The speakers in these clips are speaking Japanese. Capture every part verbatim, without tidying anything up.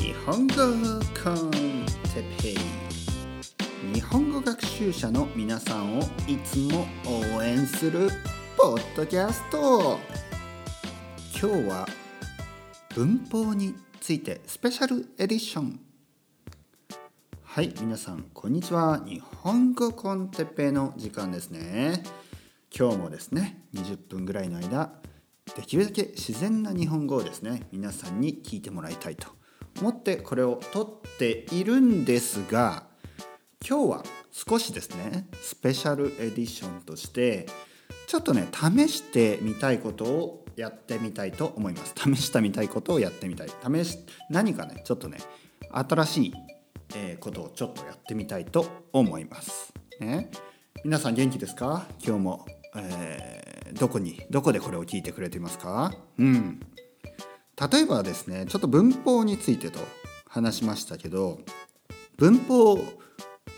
日本語コンテペイ、日本語学習者の皆さんをいつも応援するポッドキャスト。今日は文法についてスペシャルエディション。はい、皆さんこんにちは。日本語コンテペイの時間ですね。今日もですね、にじゅっぷんぐらいの間、できるだけ自然な日本語をですね、皆さんに聞いてもらいたいと思ってこれを撮っているんですが、今日は少しですね、スペシャルエディションとしてちょっとね、試してみたいことをやってみたいと思います。試したみたいことをやってみたい。試し、何かね、ちょっとね、新しいことをちょっとやってみたいと思います。ね、皆さん元気ですか？今日も、えー、どこに、どこでこれを聞いてくれていますか？うん。例えばですね、ちょっと文法についてと話しましたけど、文法、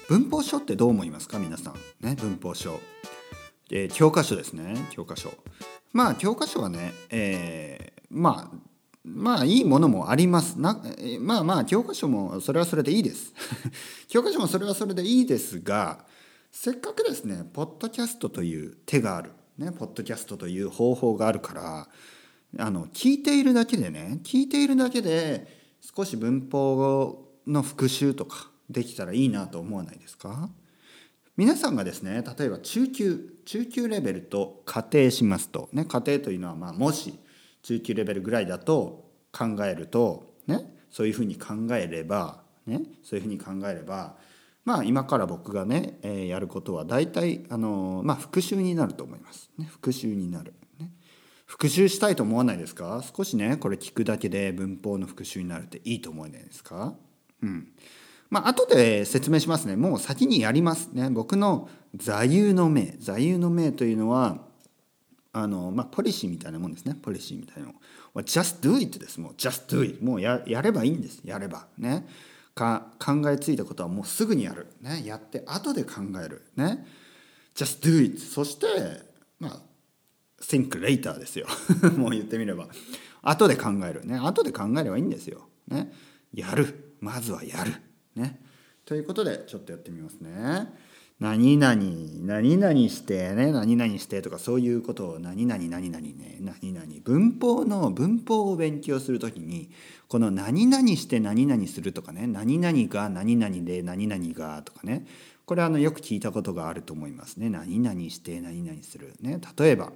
文法書ってどう思いますか皆さん。ね、文法書。えー、教科書ですね、教科書。まあ、教科書はね、えー、まあ、まあいいものもありますな。まあまあ、教科書もそれはそれでいいです。教科書もそれはそれでいいですが、せっかくですね、ポッドキャストという手がある、ね、ポッドキャストという方法があるから、あの聞いているだけでね、聞いているだけで少し文法の復習とかできたらいいなと思わないですか？皆さんがですね、例えば中級、中級レベルと仮定しますと、ね、仮定というのは、まあ、もし中級レベルぐらいだと考えると、ね、そういうふうに考えれば、ね、そういうふうに考えれば、まあ、今から僕がね、えー、やることは大体、あのーまあ、復習になると思います、ね、復習になる、ね、復習したいと思わないですか？少しね、これ聞くだけで文法の復習になるっていいと思わないですか？うん。まあ、後で説明しますね。もう先にやりますね。僕の座右の銘、座右の銘というのは、あのーまあ、ポリシーみたいなもんですね。ポリシーみたいなもの。Just do it です。もう Just do it。もう や, やればいいんです。やればね。か考えついたことはもうすぐにやる、ね、やって後で考える、ね、just do it。 そして、まあ、think later ですよ。もう言ってみれば後で考える、ね、後で考えればいいんですよ、ね、やる、まずはやる、ね、ということでちょっとやってみますね。何々何々してね、何々してとかそういうことを、何々何々ね、何々、文法の文法を勉強するときに、この何々して何々するとかね、何々が何々で何々がとかね、これあのよく聞いたことがあると思いますね。何々して何々するね、例えば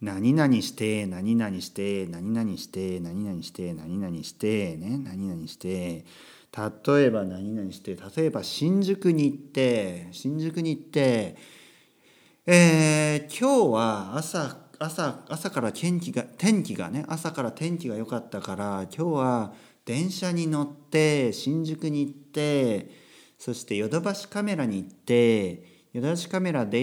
何々して何々して何々して何々して何々してね、何々して、例えば何々して、例えば新宿に行って新宿に行って、えー、今日は朝朝朝から天気が天気がね朝から天気が良かったから、今日は電車に乗って新宿に行って、そしてヨドバシカメラに行って、ヨドバシカメラで、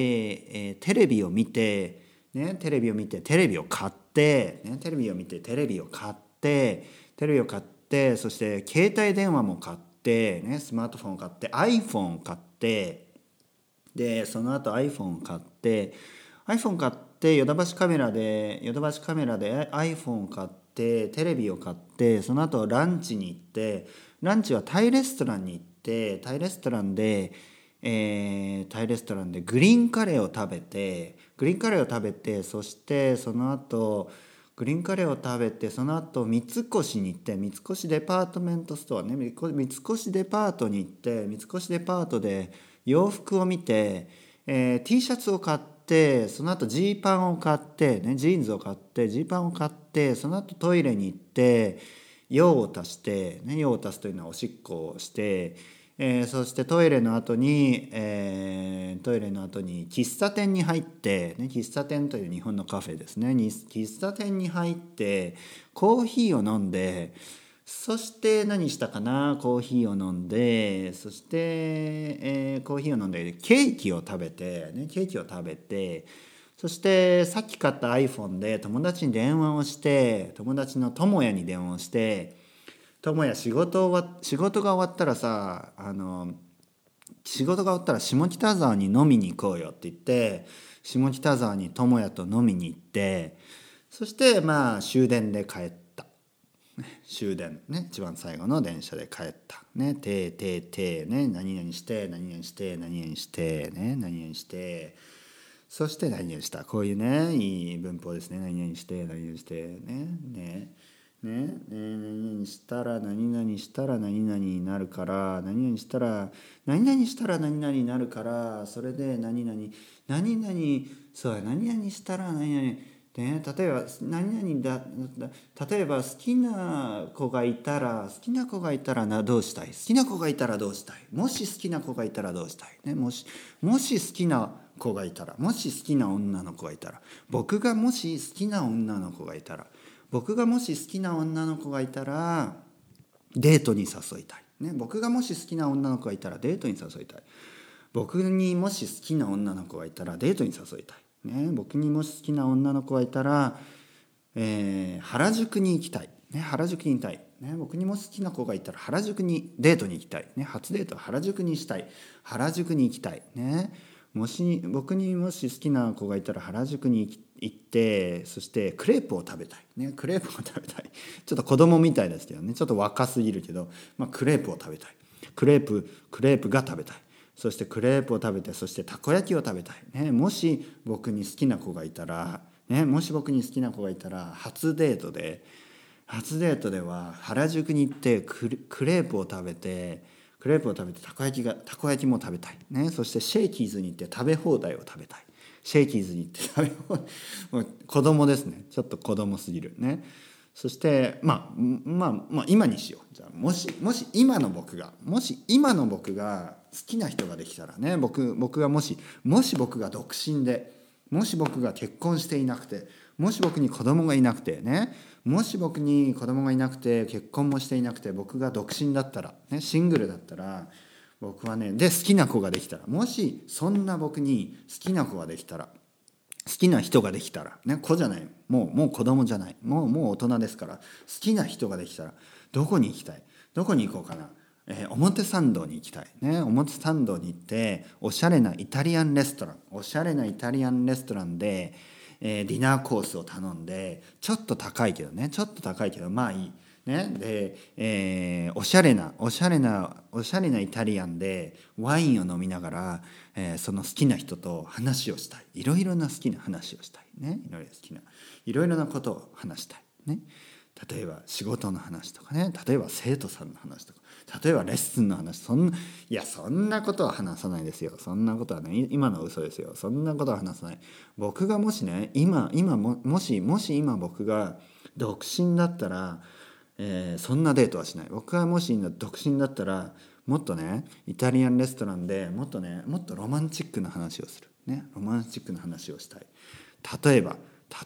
えー、テレビを見て、ね、テレビを見てテレビを買って、ね、テレビを見てテレビを買ってテレビを買ってで、そして携帯電話も買って、ね、スマートフォンを買って iPhone を買って、でその後 iPhone を買って iPhone 買ってヨドバシカメラでヨドバシカメラで iPhone を買ってテレビを買って、その後ランチに行って、ランチはタイレストランに行って、タイレストランで、えー、タイレストランでグリーンカレーを食べてグリーンカレーを食べて、そしてその後グリーンカレーを食べて、その後三越に行って、三越デパートメントストアね、三越デパートに行って、三越デパートで洋服を見て、えー、T シャツを買って、その後ジーパンを買って、ね、ジーンズを買ってジーパンを買って、その後トイレに行って用を足して、ね、用を足すというのはおしっこをして、えー、そしてトイレの後に、えー、トイレの後に喫茶店に入って、ね、喫茶店という日本のカフェですね、喫茶店に入ってコーヒーを飲んで、そして何したかな、コーヒーを飲んで、そして、えー、コーヒーを飲んでケーキを食べて、ね、ケーキを食べて、そしてさっき買った iPhone で友達に電話をして、友達の友也に電話をして、ともや仕事は仕事が終わったらさ、あの仕事が終わったら下北沢に飲みに行こうよって言って、下北沢にともやと飲みに行って、そしてまあ終電で帰った。終電ね、一番最後の電車で帰ったね、てーてーてーね、何々して何々して何々してね、何々してそして何々した、こういうねいい文法ですね。何々して何々してねねね、何々したら何々したら何々になるから、何々したら何々したら何々になるから、それで何々何々そうや、何々したら何々ね、例えば何々だ、例えば好きな子がいたら好きな子がいたらなどうしたい、好きな子がいたらどうしたい、もし好きな子がいたらどうしたい、ね、もしもし好きな子がいたら、もし好きな女の子がいたら、僕がもし好きな女の子がいたら、僕がもし好きな女の子がいたらデートに誘いたい、ね、僕がもし好きな女の子がいたらデートに誘いたい、僕にもし好きな女の子がいたらデートに誘いたい、ね、僕にもし好きな女の子がいたら、えー、原宿に行きたい、ね、原宿に行きたい、ね、僕にも好きな子がいたら原宿にデートに行きたい、ね、初デートは原宿にしたい、原宿に行きたい、ね、もし僕にもし好きな子がいたら原宿に行きたい、行って、そしてクレープを食べたい、ね、クレープを食べたい、ちょっと子供みたいですけどね、ちょっと若すぎるけど、まあ、クレープを食べたい、クレープクレープが食べたい、そしてクレープを食べて、そしてたこ焼きを食べたい、ね、もし僕に好きな子がいたら、ね、もし僕に好きな子がいたら初デートで初デートでは原宿に行ってクレープを食べてクレープを食べてたこ焼きがたこ焼きも食べたい、ね、そしてシェイキーズに行って食べ放題を食べたい、シェイキーズに行って子供ですね、ちょっと子供すぎるね。そしてまあまあまあ今にしよう。じゃあもしもし今の僕がもし今の僕が好きな人ができたらね、僕僕がもしもし僕が独身で、もし僕が結婚していなくて、もし僕に子供がいなくてね、もし僕に子供がいなくて結婚もしていなくて、僕が独身だったらね、シングルだったら。僕はね、で好きな子ができたら、もしそんな僕に好きな子ができたら、好きな人ができたら、ね、子じゃない、もうもう子供じゃない、もうもう大人ですから、好きな人ができたら、どこに行きたい、どこに行こうかな、えー、表参道に行きたい、ね、表参道に行って、おしゃれなイタリアンレストラン、おしゃれなイタリアンレストランで、えー、ディナーコースを頼んで、ちょっと高いけどね、ちょっと高いけど、まあいい。ね、で、えー、おしゃれなおしゃれなおしゃれなイタリアンでワインを飲みながら、えー、その好きな人と話をしたい、いろいろな好きな話をしたいね、いろいろ好きないろいろなことを話したいね、例えば仕事の話とかね、例えば生徒さんの話とか、例えばレッスンの話、そんないやそんなことは話さないですよ、そんなことはね、今の嘘ですよ、そんなことは話さない。僕がもしね、今今ももしもし今僕が独身だったら。えー、そんなデートはしない。僕はもし独身だったら、もっとねイタリアンレストランでもっとねもっとロマンチックな話をするね、ロマンチックな話をしたい。例えば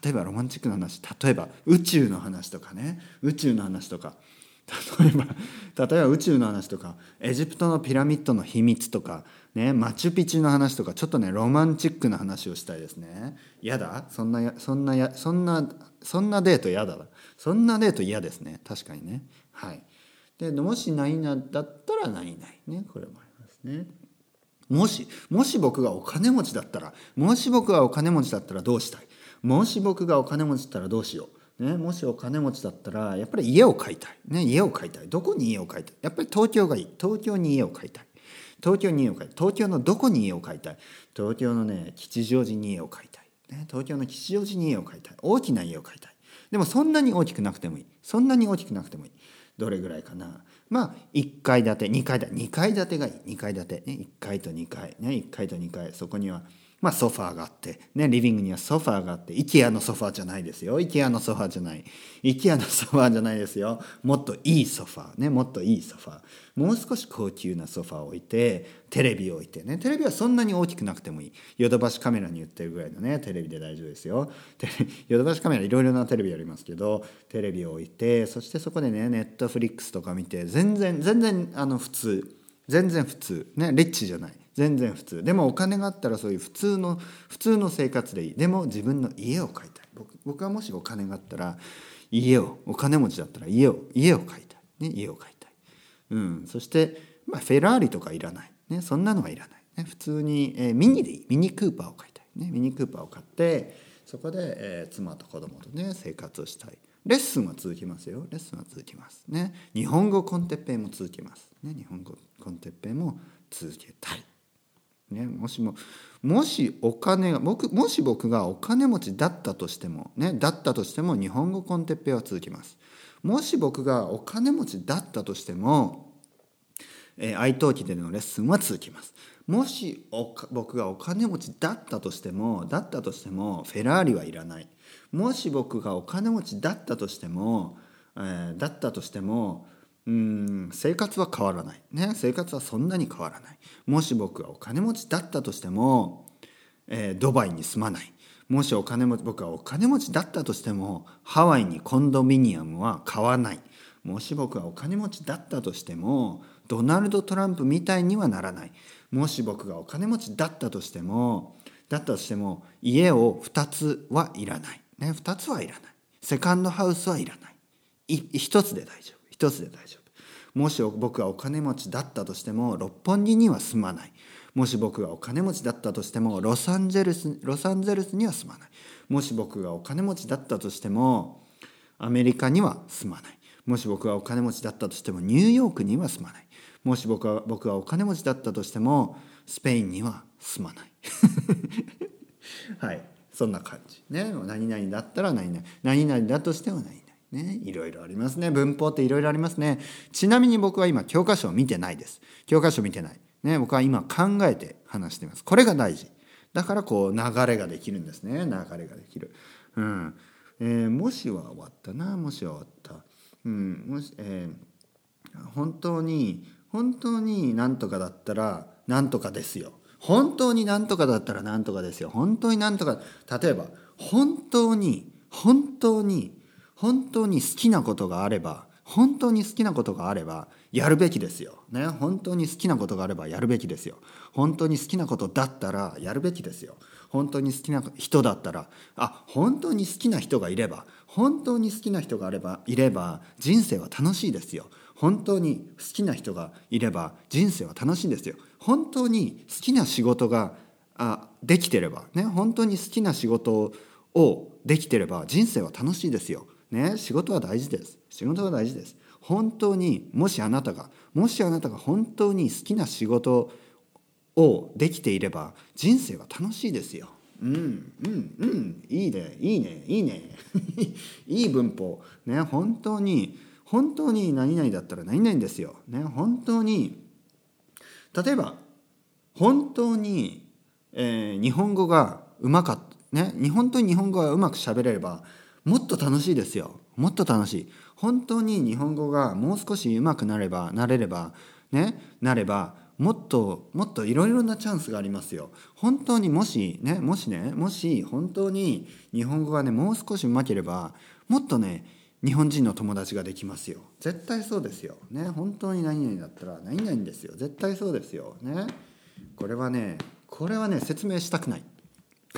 例えばロマンチックな話、例えば宇宙の話とかね、宇宙の話とか、例えば例えば宇宙の話とか、エジプトのピラミッドの秘密とかね、マチュピチュの話とか、ちょっとねロマンチックな話をしたいですね。やだ、そんなそんなやそんなそんなデートやだ、そんなデート嫌ですね、確かにね、はい。でもし何々だったら何々ね、これもありますね。もしもし僕がお金持ちだったら、もし僕がお金持ちだったらどうしたい、もし僕がお金持ちだったらどうしよう。ね、もしお金持ちだったらやっぱり家を買いたい、ね、家を買いたい、どこに家を買いたい、やっぱり東京がいい、東京に家を買いたい、東京に家を買いたい、東京のどこに家を買いたい、東京のね吉祥寺に家を買いたい、ね、東京の吉祥寺に家を買いたい、大きな家を買いたい、でもそんなに大きくなくてもいい、そんなに大きくなくてもいい、どれぐらいかな、まあいっかい建てにかい建てにかい建てがいい、にかい建て、ね、いっかいとにかい、ね、いっかいとにかい、そこにはまあ、ソファーがあって、ね、リビングにはソファーがあって、IKEA のソファーじゃないですよ。IKEA のソファーじゃない。IKEA のソファーじゃないですよ。もっといいソファー、ね、もっといいソファー。もう少し高級なソファーを置いて、テレビを置いてね。テレビはそんなに大きくなくてもいい。ヨドバシカメラに売ってるぐらいのね、テレビで大丈夫ですよ。テレヨドバシカメラいろいろなテレビありますけど、テレビを置いて、そしてそこでね、ネットフリックスとか見て、全然、全然、あの、普通。全然普通。ね、リッチじゃない。全然普通。でもお金があったらそういう普通の普通の生活でいい。でも自分の家を買いたい。僕、僕はもしお金があったら家を、お金持ちだったら家を家を買いたい、ね、家を買いたい。うん。そしてまあフェラーリとかいらないね。そんなのはいらないね。普通に、えー、ミニでいい。ミニクーパーを買いたいね。ミニクーパーを買ってそこで、えー、妻と子供とね生活をしたい。レッスンは続きますよ。レッスンは続きますね。日本語コンテッペイも続きますね。日本語コンテッペイも続けたいね。もしももしお金が僕もし僕がお金持ちだったとしてもね、だったとしても日本語コンテッペイは続きます。もし僕がお金持ちだったとしても、えー、愛登記でのレッスンは続きます。もしおか僕がお金持ちだったとしてもだったとしてもフェラーリはいらない。もし僕がお金持ちだったとしても、えー、だったとしてもうーん生活は変わらない、ね、生活はそんなに変わらない。もし僕がお金持ちだったとしても、えー、ドバイに住まない。もしお金持ち僕がお金持ちだったとしてもハワイにコンドミニアムは買わない。もし僕がお金持ちだったとしてもドナルド・トランプみたいにはならない。もし僕がお金持ちだったとしてもだったとしても家をふたつはいらない、ね、ふたつはいらない。セカンドハウスはいらない。いひとつで大丈夫。一つで大丈夫。もし僕がお金持ちだったとしても六本木には住まない。もし僕がお金持ちだったとしてもロサンゼルス、ロサンゼルスには住まない。もし僕がお金持ちだったとしてもアメリカには住まない。もし僕がお金持ちだったとしてもニューヨークには住まない。もし僕が僕がお金持ちだったとしてもスペインには住まないはい、そんな感じね。何々だったら何々、何々だとしては何々ね、いろいろありますね。文法っていろいろありますね。ちなみに僕は今教科書を見てないです。教科書見てない、ね、僕は今考えて話しています。これが大事だから、こう流れができるんですね。流れができる、うんえー、もしは終わったなもしは終わった、うんもしえー、本当に本当になんとかだったらなんとかですよ。本当になんとかだったらなんとかですよ。本当になんとか、例えば本当に本当に本当に好きなことがあれば、本当に好きなことがあればやるべきですよ、ね、本当に好きなことがあればやるべきですよ。本当に好きなことだったらやるべきですよ。本当に好きな人だったら、あ、本当に好きな人がいれば、本当に好きな人があればいれば人生は楽しいですよ。本当に好きな人がいれば人生は楽しいですよ。本当に好きな仕事があできてれば、ね、本当に好きな仕事をできてれば人生は楽しいですよ。ね、仕事は大事です。仕事は大事です。本当にもしあなたがもしあなたが本当に好きな仕事をできていれば人生は楽しいですよ。うんうんうんいいねいいねいいねいい文法ね。本当に本当に何々だったら何々ですよね。本当に例えば本当に、えー、日本語がうまかったね。本当に日本語がうまく喋れればもっと楽しいですよ。もっと楽しい。本当に日本語がもう少し上手くなればなれればねなればもっともっといろいろなチャンスがありますよ。本当にもしねもしねもし本当に日本語がねもう少し上手ければもっとね日本人の友達ができますよ。絶対そうですよね。本当に何々だったら何々ですよ。絶対そうですよね。これはねこれはね説明したくない。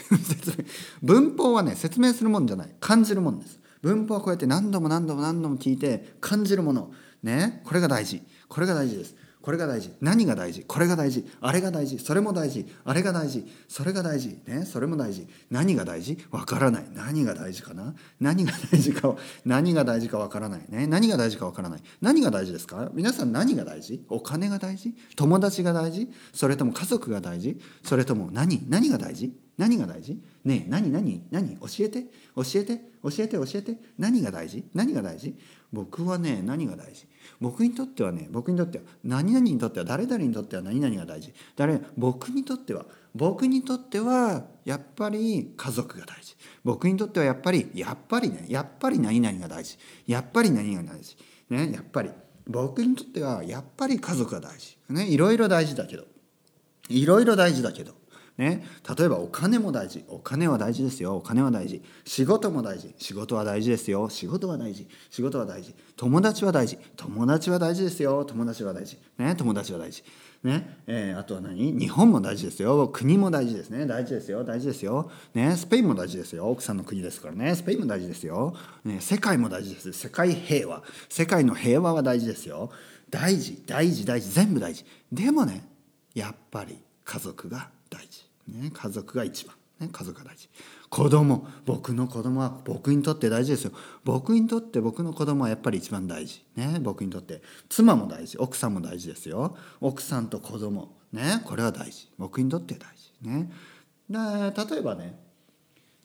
説明文法はね説明するもんじゃない。感じるもんです。文法はこうやって何度も何度も何度も聞いて感じるものね。これが大事これが大事ですこれが大事何が大事これが大事あれが大事それも大事あれが大事それが大事ねそれも大事何が大事わからない何が大事かな何が大事か何が大事かわからないね何が大事かわからない何が大事ですか皆さん。何が大事？お金が大事？友達が大事？それとも家族が大事？それとも何何が大事？何が大事？ねえ、何何何教えて教えて教えて教えて何が大事？何が大事？僕はね何が大事？僕にとってはね僕にとっては何々にとっては誰々にとっては何々が大事？誰僕にとっては僕にとってはやっぱり家族が大事。僕にとってはやっぱりやっぱりねやっぱり何々が大事。やっぱり何々が大事ねやっぱり僕にとってはやっぱり家族が大事ね。いろいろ大事だけどいろいろ大事だけど。ね、例えばお金も大事。お金は大事ですよ。お金は大事。仕事も大事。仕事は大事ですよ。仕事は大事。仕事は大事。友達は大事。友達は大事ですよ。友達は大事。ね、友達は大事。ね、えー、あとは何？日本も大事ですよ。国も大事ですね。大事ですよ。大事ですよ。ね、スペインも大事ですよ。奥さんの国ですからね。スペインも大事ですよ。ね、世界も大事です。世界平和。世界の平和は大事ですよ。大事、大事、大事。全部大事。でもね、やっぱり家族が大事。ね、家族が一番ね、家族が大事。子供、僕の子供は僕にとって大事ですよ。僕にとって僕の子供はやっぱり一番大事、ね、僕にとって妻も大事、奥さんも大事ですよ。奥さんと子供、ね、これは大事、僕にとって大事、ね、で例えばね、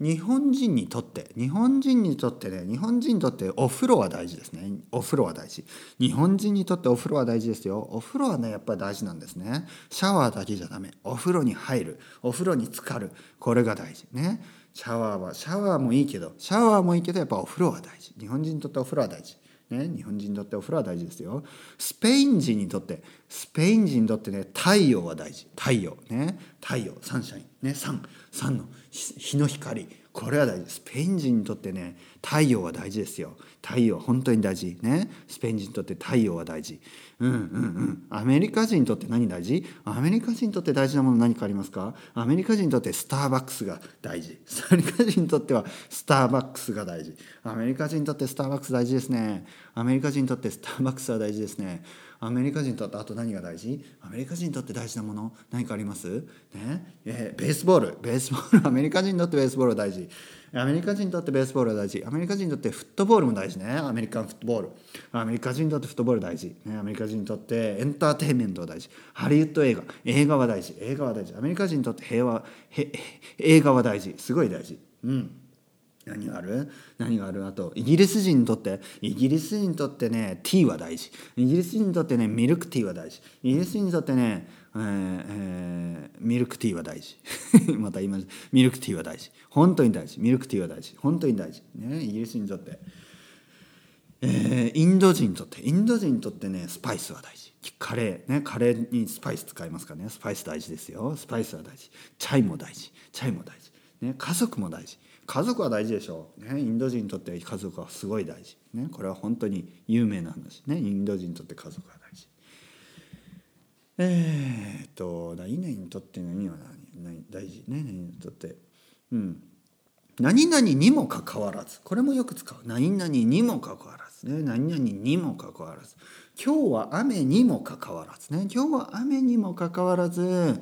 日本人にとって日本人にとってね日本人にとってお風呂は大事ですね。お風呂は大事、日本人にとってお風呂は大事ですよ。お風呂はねやっぱり大事なんですね。シャワーだけじゃダメ、お風呂に入る、お風呂に浸かる、これが大事ね。シャワーはシャワーもいいけどシャワーもいいけどやっぱお風呂は大事。日本人にとってお風呂は大事ね、日本人にとってお風呂は大事ですよ。スペイン人にとってスペイン人にとってね太陽は大事。太陽ね、太陽、サンシャインね、サンサンの日の光、これは大事。スペイン人にとってね太陽は大事ですよ。太陽本当に大事ね。スペイン人にとって太陽は大事。うんうんうん。アメリカ人にとって何大事？アメリカ人にとって大事なもの何かありますか？アメリカ人にとってスターバックスが大事。アメリカ人にとってはスターバックスが大事。アメリカ人にとってスターバックス大事ですね。アメリカ人にとってスターバックスは大事ですね。アメリカ人にとってあと何が大事？アメリカ人にとって大事なもの何かあります？ね、えー、ベースボール、ベースボール、アメリカ人にとってベースボールは大事。アメリカ人にとってベースボールは大事。アメリカ人にとってフットボールも大事ね。アメリカンフットボール。アメリカ人にとってフットボール大事。ね、アメリカ人にとってエンターテインメントは大事。ハリウッド映画。映画は大事。映画は大事。アメリカ人にとって平和、へ、映画は大事。すごい大事。うん。何がある？何がある？あとイギリス人にとってイギリス人にとってねティーは大事。イギリス人にとってねミルクティーは大事。イギリス人にとってね、えーえー、ミルクティーは大事また言いました。ミルクティーは大事、本当に大事。ミルクティーは大事、本当に大事ね。イギリス人にとって、えー、インド人にとってインド人にとってねスパイスは大事。カレーね、カレーにスパイス使いますからね。スパイス大事ですよ。スパイスは大事。チャイも大事。チャイも大事ね。家族も大事。家族は大事でしょう、ね、インド人にとって家族はすごい大事、ね、これは本当に有名な話ね。インド人にとって家族は大事。えー、っと何々にとって何は何何大事ね。何々にとって、うん、何々にもかかわらず、これもよく使う。何々にもかかわらずね。何々にもかかわらず、今日は雨にもかかわらずね。今日は雨にもかかわらず、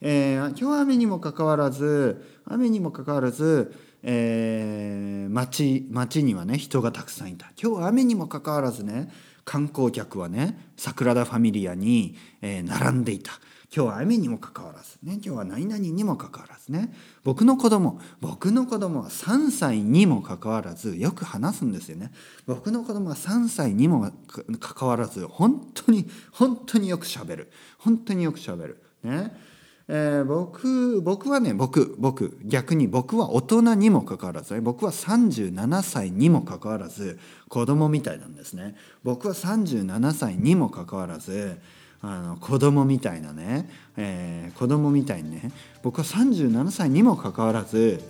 えー、今日は雨にもかかわらず雨にもかかわらずえー、町, 町にはね人がたくさんいた。今日は雨にもかかわらずね観光客はねサグラダ・ファミリアに、えー、並んでいた。今日は雨にもかかわらずね、今日は何々にもかかわらずね。僕の子供僕の子供はさんさいにもかかわらず、よく話すんですよね。僕の子供はさんさいにもかかわらず、本当に本当によくしゃべる。本当によくしゃべるね。えー、僕, 僕はね僕僕逆に僕は大人にもかかわらず、ね、僕はさんじゅうななさいにもかかわらず子供みたいなんですね。僕はさんじゅうななさいにもかかわらずあの子供みたいなね、えー、子供みたいにね、僕はさんじゅうななさいにもかかわらず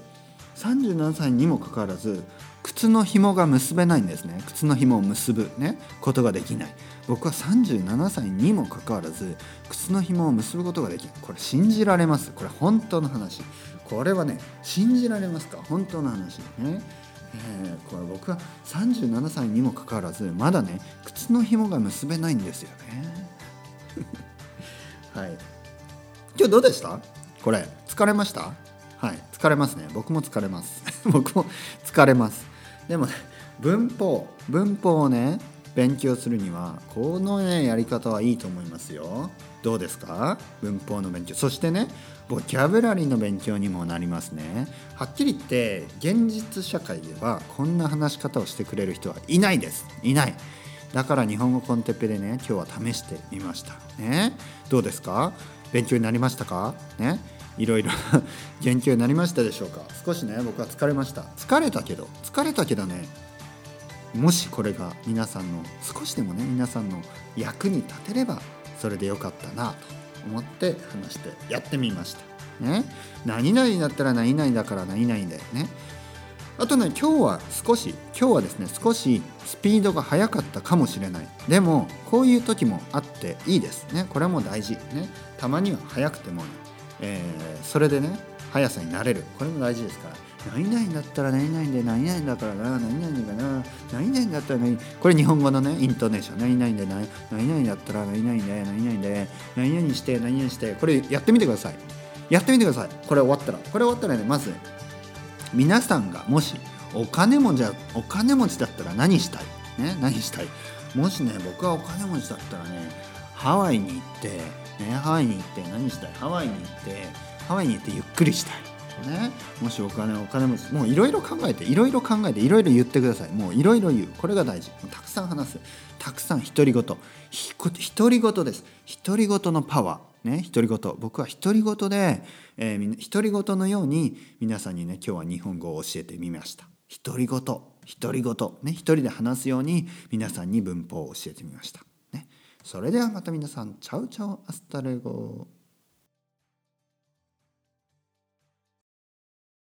さんじゅうななさいにもかかわらず靴の紐が結べないんですね。靴の紐を結ぶ、ね、ことができない。僕はさんじゅうななさいにもかかわらず靴の紐を結ぶことができない。これ信じられます？これ本当の話。これはね信じられますか？本当の話ね。えー、これ僕はさんじゅうななさいにもかかわらずまだね靴の紐が結べないんですよねはい。今日どうでした？これ疲れました？はい、疲れますね。僕も疲れます僕も疲れます。でもね、文法文法をね勉強するにはこのねやり方はいいと思いますよ。どうですか？文法の勉強、そしてねボキャブラリーの勉強にもなりますね。はっきり言って現実社会ではこんな話し方をしてくれる人はいないです。いない。だから日本語コンテッペでね今日は試してみましたね。どうですか？勉強になりましたか？ね、いろいろ勉強になりましたでしょうか？少しね僕は疲れました。疲れたけど疲れたけどね、もしこれが皆さんの少しでもね皆さんの役に立てればそれでよかったなと思って話してやってみましたね。何々だったら何々だから何々だよね。あとね今日は少し今日はですね少しスピードが速かったかもしれない。でもこういう時もあっていいですね。これはもう大事ね。たまには速くてもねえー、それでね速さに慣れる、これも大事ですから。何々だったら何々で何々だからな何々かな何々だったら何々、これ日本語のねイントネーション。何々で何々だったら何々で何々で何々して何々して、これやってみてください。やってみてください。これ終わったらこれ終わったらね、まず皆さんがもしお金持ちお金持ちだったら何したい、ね、何したい。もしね、僕はお金持ちだったらね、ハワイに行って、ね、ハワイに行って何したい。ハワイに行ってハワイに行ってゆっくりしたい、ね、もしお金お金持ち、もういろいろ考えていろいろ考えていろいろ言ってください。もういろいろ言う、これが大事。たくさん話す、たくさん独り言、独り言です。独り言のパワーね、独り言。僕は独り言で、えー、独り言のように皆さんにね、今日は日本語を教えてみました。独り言、独り言ね、一人で話すように皆さんに文法を教えてみました、ね、それではまた皆さん、チャウチャウ、アスタレゴ。